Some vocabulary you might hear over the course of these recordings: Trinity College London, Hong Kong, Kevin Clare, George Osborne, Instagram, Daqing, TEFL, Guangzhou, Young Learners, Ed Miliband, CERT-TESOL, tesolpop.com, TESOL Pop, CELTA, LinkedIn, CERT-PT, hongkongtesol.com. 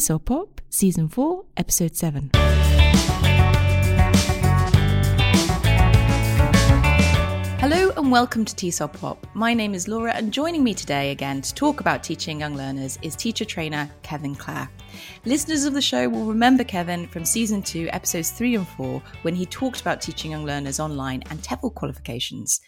TESOL Pop, Season 4, Episode 7. Hello and welcome to TESOL Pop. My name is Laura, and joining me today again to talk about teaching young learners is teacher-trainer Kevin Clare. Listeners of the show will remember Kevin from Season 2, Episodes 3 and 4, when he talked about teaching young learners online and TEFL qualifications.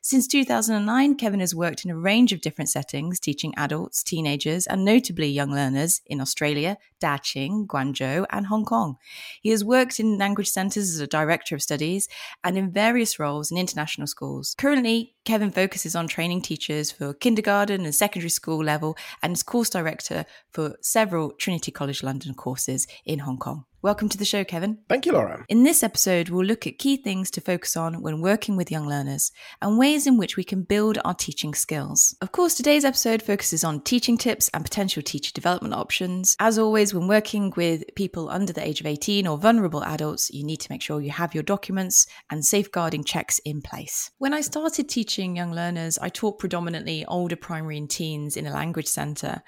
Since 2009, Kevin has worked in a range of different settings, teaching adults, teenagers, and notably young learners in Australia, Daqing, Guangzhou, and Hong Kong. He has worked in language centres as a director of studies and in various roles in international schools. Currently, Kevin focuses on training teachers for kindergarten and secondary school level and is course director for several Trinity College London courses in Hong Kong. Welcome to the show, Kevin. Thank you, Laura. In this episode, we'll look at key things to focus on when working with young learners and ways in which we can build our teaching skills. Of course, today's episode focuses on teaching tips and potential teacher development options. As always, when working with people under the age of 18 or vulnerable adults, you need to make sure you have your documents and safeguarding checks in place. When I started teaching young learners, I taught predominantly older primary and teens in a language centre.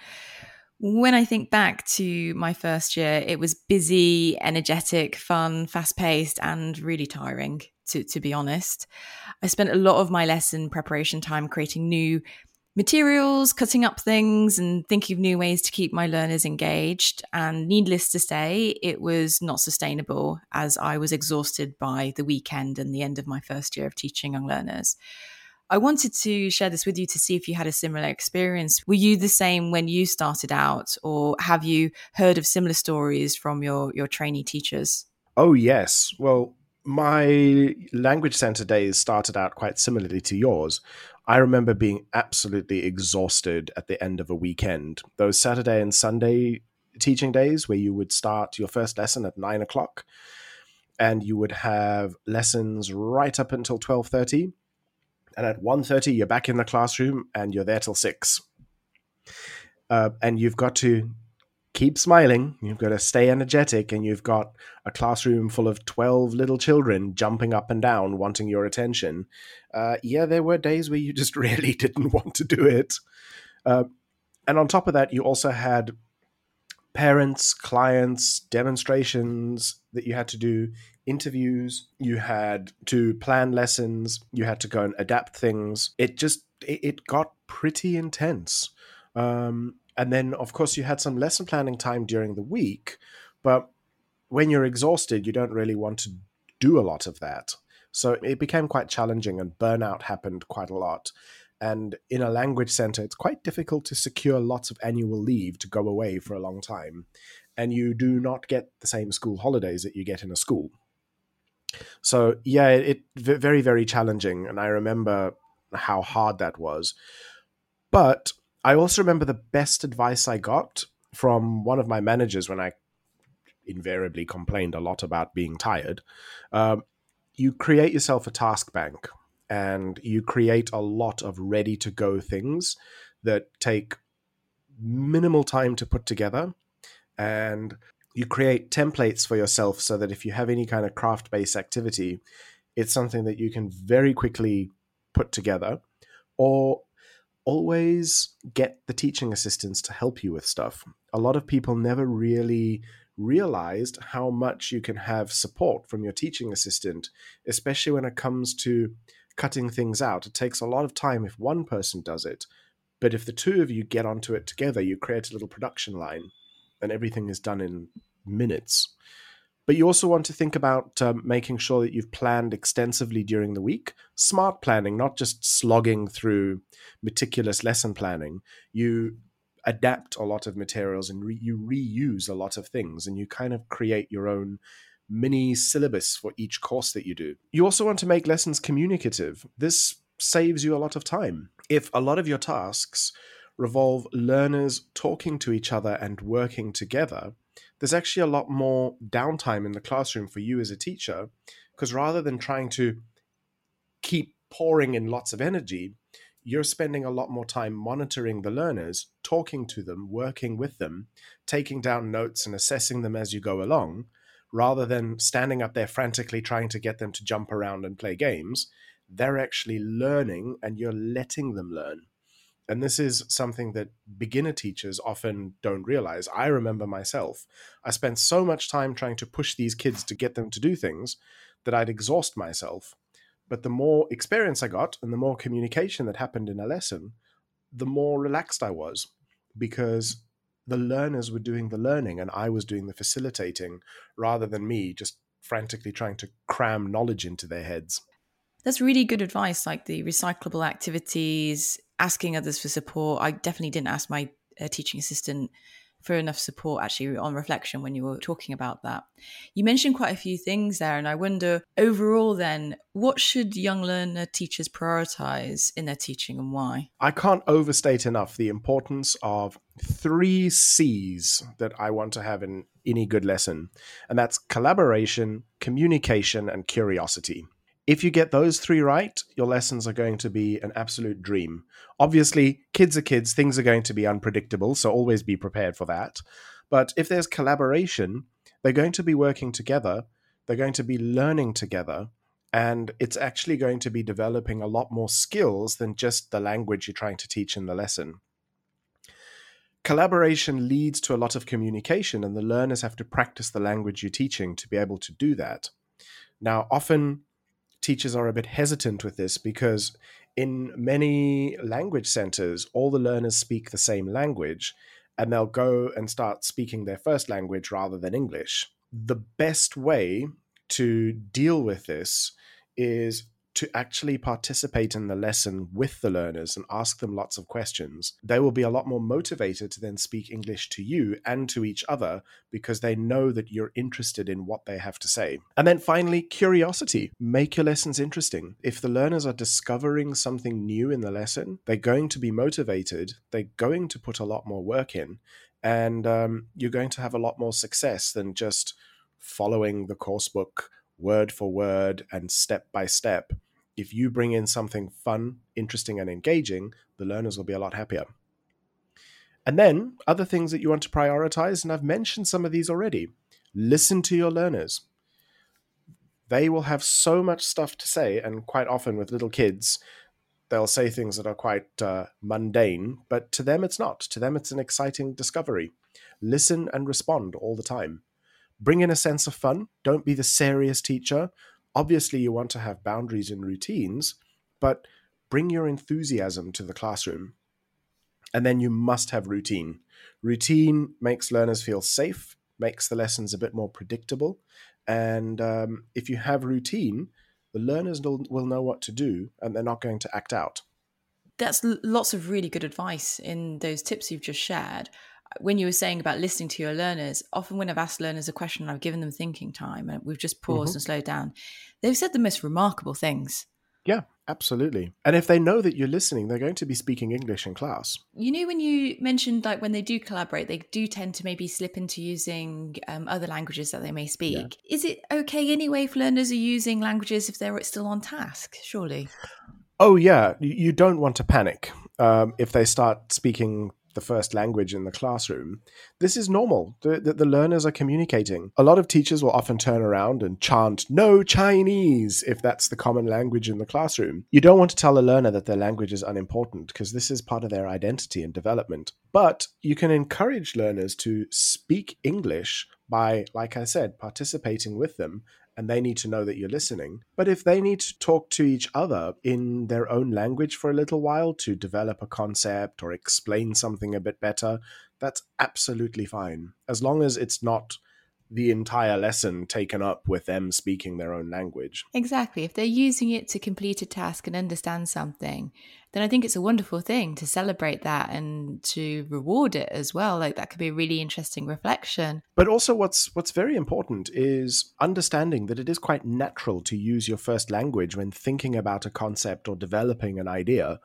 When I think back to my first year, it was busy, energetic, fun, fast-paced, and really tiring, to be honest. I spent a lot of my lesson preparation time creating new materials, cutting up things, and thinking of new ways to keep my learners engaged. And needless to say, it was not sustainable, as I was exhausted by the weekend and the end of my first year of teaching young learners. I wanted to share this with you to see if you had a similar experience. Were you the same when you started out, or have you heard of similar stories from your trainee teachers? Oh, yes. Well, my language centre days started out quite similarly to yours. I remember being absolutely exhausted at the end of a weekend. Those Saturday and Sunday teaching days where you would start your first lesson at 9 o'clock and you would have lessons right up until 12:30. And at 1:30, you're back in the classroom and you're there till 6. And you've got to keep smiling. You've got to stay energetic. And you've got a classroom full of 12 little children jumping up and down, wanting your attention. There were days where you just really didn't want to do it. And on top of that, you also had parents, clients, demonstrations that you had to do, interviews, you had to plan lessons, you had to go and adapt things. It got pretty intense. And then, of course, you had some lesson planning time during the week, but when you're exhausted, you don't really want to do a lot of that. So it became quite challenging, and burnout happened quite a lot. And in a language center, it's quite difficult to secure lots of annual leave to go away for a long time. And you do not get the same school holidays that you get in a school. So, it very, very challenging. And I remember how hard that was. But I also remember the best advice I got from one of my managers when I invariably complained a lot about being tired. You create yourself a task bank. And you create a lot of ready-to-go things that take minimal time to put together. And you create templates for yourself so that if you have any kind of craft-based activity, it's something that you can very quickly put together. Or always get the teaching assistants to help you with stuff. A lot of people never really realized how much you can have support from your teaching assistant, especially when it comes to cutting things out. It takes a lot of time if one person does it, but if the two of you get onto it together, you create a little production line and everything is done in minutes. But you also want to think about making sure that you've planned extensively during the week. Smart planning, not just slogging through meticulous lesson planning. You adapt a lot of materials and you reuse a lot of things, and you kind of create your own mini syllabus for each course that you do. You also want to make lessons communicative. This saves you a lot of time. If a lot of your tasks revolve learners talking to each other and working together, there's actually a lot more downtime in the classroom for you as a teacher, because rather than trying to keep pouring in lots of energy, you're spending a lot more time monitoring the learners, talking to them, working with them, taking down notes and assessing them as you go along, rather than standing up there frantically trying to get them to jump around and play games. They're actually learning, and you're letting them learn. And this is something that beginner teachers often don't realize. I remember myself, I spent so much time trying to push these kids to get them to do things that I'd exhaust myself. But the more experience I got and the more communication that happened in a lesson, the more relaxed I was, because the learners were doing the learning and I was doing the facilitating, rather than me just frantically trying to cram knowledge into their heads. That's really good advice, like the recyclable activities, asking others for support. I definitely didn't ask my teaching assistant for enough support, actually, on reflection when you were talking about that. You mentioned quite a few things there, and I wonder overall then, what should young learner teachers prioritize in their teaching and why? I can't overstate enough the importance of 3 C's that I want to have in any good lesson, and that's collaboration, communication, and curiosity. If you get those 3 right, your lessons are going to be an absolute dream. Obviously, kids are kids, things are going to be unpredictable, so always be prepared for that. But if there's collaboration, they're going to be working together, they're going to be learning together, and it's actually going to be developing a lot more skills than just the language you're trying to teach in the lesson. Collaboration leads to a lot of communication, and the learners have to practice the language you're teaching to be able to do that. Now, often teachers are a bit hesitant with this because in many language centers, all the learners speak the same language, and they'll go and start speaking their first language rather than English. The best way to deal with this is to actually participate in the lesson with the learners and ask them lots of questions. They will be a lot more motivated to then speak English to you and to each other because they know that you're interested in what they have to say. And then finally, curiosity. Make your lessons interesting. If the learners are discovering something new in the lesson, they're going to be motivated, they're going to put a lot more work in, and you're going to have a lot more success than just following the course book word for word and step by step. If you bring in something fun, interesting, and engaging, the learners will be a lot happier. And then other things that you want to prioritize, and I've mentioned some of these already. Listen to your learners. They will have so much stuff to say, and quite often with little kids, they'll say things that are quite mundane, but to them it's not. To them it's an exciting discovery. Listen and respond all the time. Bring in a sense of fun. Don't be the serious teacher. Obviously, you want to have boundaries and routines, but bring your enthusiasm to the classroom. And then you must have routine. Routine makes learners feel safe, makes the lessons a bit more predictable. And if you have routine, the learners will know what to do, and they're not going to act out. That's lots of really good advice in those tips you've just shared. When you were saying about listening to your learners, often when I've asked learners a question, I've given them thinking time and we've just paused and slowed down. They've said the most remarkable things. Yeah, absolutely. And if they know that you're listening, they're going to be speaking English in class. You know, when you mentioned like when they do collaborate, they do tend to maybe slip into using other languages that they may speak. Yeah. Is it okay anyway if learners are using languages if they're still on task, surely? Oh, yeah. You don't want to panic if they start speaking the first language in the classroom. This is normal. The learners are communicating. A lot of teachers will often turn around and chant, "No Chinese," if that's the common language in the classroom. You don't want to tell a learner that their language is unimportant, because this is part of their identity and development. But you can encourage learners to speak English by, like I said, participating with them, and they need to know that you're listening. But if they need to talk to each other in their own language for a little while to develop a concept or explain something a bit better, that's absolutely fine, as long as it's not the entire lesson taken up with them speaking their own language. Exactly. If they're using it to complete a task and understand something, then I think it's a wonderful thing to celebrate that and to reward it as well. Like that could be a really interesting reflection. But also what's very important is understanding that it is quite natural to use your first language when thinking about a concept or developing an idea.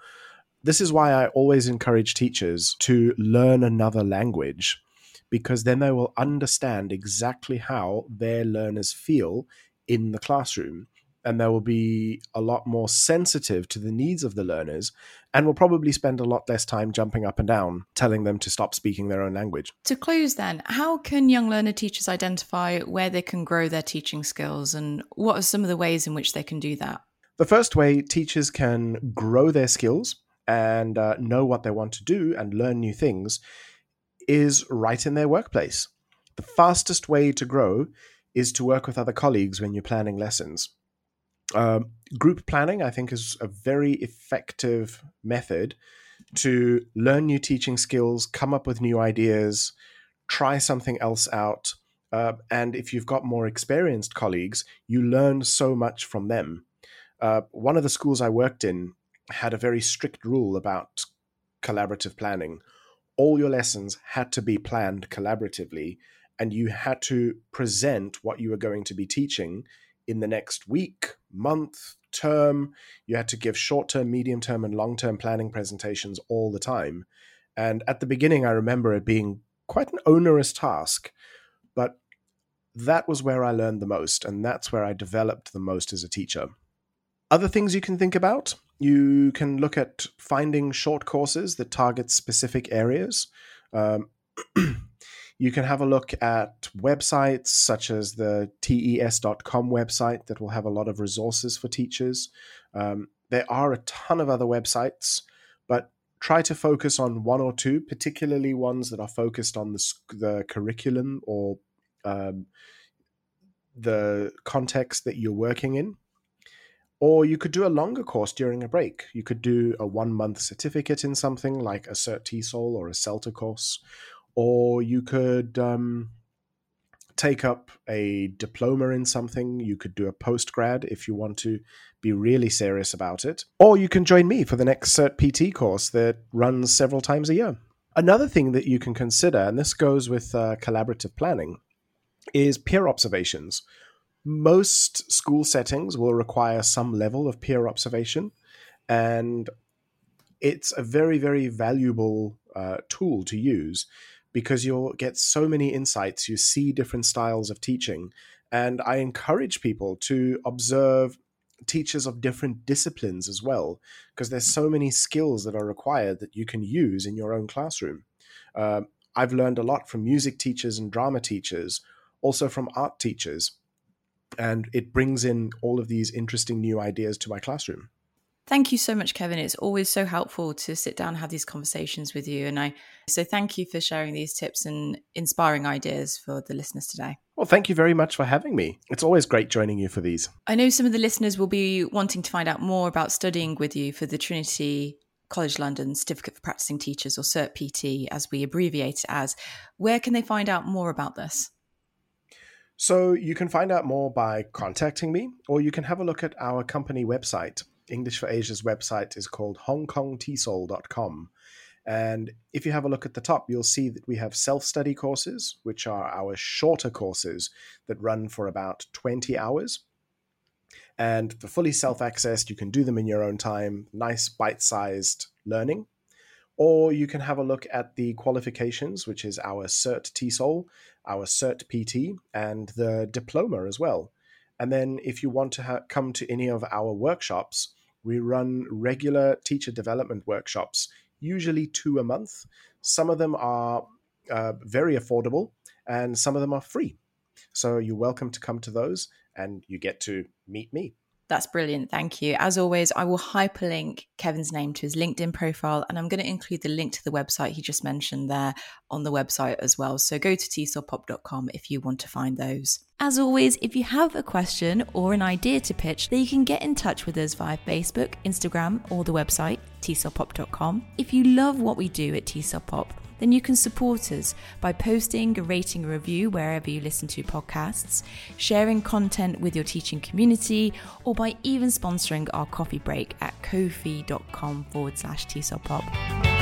This is why I always encourage teachers to learn another language, because then they will understand exactly how their learners feel in the classroom, and they will be a lot more sensitive to the needs of the learners and will probably spend a lot less time jumping up and down telling them to stop speaking their own language. To close then, how can young learner teachers identify where they can grow their teaching skills, and what are some of the ways in which they can do that? The first way teachers can grow their skills and know what they want to do and learn new things is right in their workplace. The fastest way to grow is to work with other colleagues when you're planning lessons. Group planning, I think, is a very effective method to learn new teaching skills, come up with new ideas, try something else out. And if you've got more experienced colleagues, you learn so much from them. One of the schools I worked in had a very strict rule about collaborative planning. All your lessons had to be planned collaboratively, and you had to present what you were going to be teaching in the next week, month, term. You had to give short-term, medium-term, and long-term planning presentations all the time. And at the beginning, I remember it being quite an onerous task, but that was where I learned the most, and that's where I developed the most as a teacher. Other things you can think about, you can look at finding short courses that target specific areas. You can have a look at websites such as the TES.com website that will have a lot of resources for teachers. There are a ton of other websites, but try to focus on one or two, particularly ones that are focused on the curriculum or the context that you're working in. Or you could do a longer course during a break. You could do a 1-month certificate in something like a CERT-TESOL or a CELTA course. Or you could take up a diploma in something. You could do a postgrad if you want to be really serious about it. Or you can join me for the next CERT-PT course that runs several times a year. Another thing that you can consider, and this goes with collaborative planning, is peer observations. Most school settings will require some level of peer observation, and it's a very, very valuable tool to use, because you'll get so many insights. You see different styles of teaching. And I encourage people to observe teachers of different disciplines as well, because there's so many skills that are required that you can use in your own classroom. I've learned a lot from music teachers and drama teachers, also from art teachers. And it brings in all of these interesting new ideas to my classroom. Thank you so much, Kevin. It's always so helpful to sit down and have these conversations with you. And so thank you for sharing these tips and inspiring ideas for the listeners today. Well, thank you very much for having me. It's always great joining you for these. I know some of the listeners will be wanting to find out more about studying with you for the Trinity College London Certificate for Practicing Teachers, or CERT-PT, as we abbreviate it as. Where can they find out more about this? So you can find out more by contacting me, or you can have a look at our company website. English for Asia's website is called hongkongtesol.com. And if you have a look at the top, you'll see that we have self-study courses, which are our shorter courses that run for about 20 hours. And they're fully self-accessed. You can do them in your own time, nice bite-sized learning. Or you can have a look at the qualifications, which is our CERT-TESOL, our CERT-PT, and the diploma as well. And then if you want to come to any of our workshops, we run regular teacher development workshops, usually 2 a month. Some of them are very affordable, and some of them are free. So you're welcome to come to those, and you get to meet me. That's brilliant. Thank you. As always, I will hyperlink Kevin's name to his LinkedIn profile, and I'm going to include the link to the website he just mentioned there on the website as well. So go to tesolpop.com if you want to find those. As always, if you have a question or an idea to pitch, then you can get in touch with us via Facebook, Instagram, or the website, tesolpop.com. If you love what we do at TESOL Pop, then you can support us by posting, rating, a review wherever you listen to podcasts, sharing content with your teaching community, or by even sponsoring our coffee break at ko-fi.com/TESOLPop.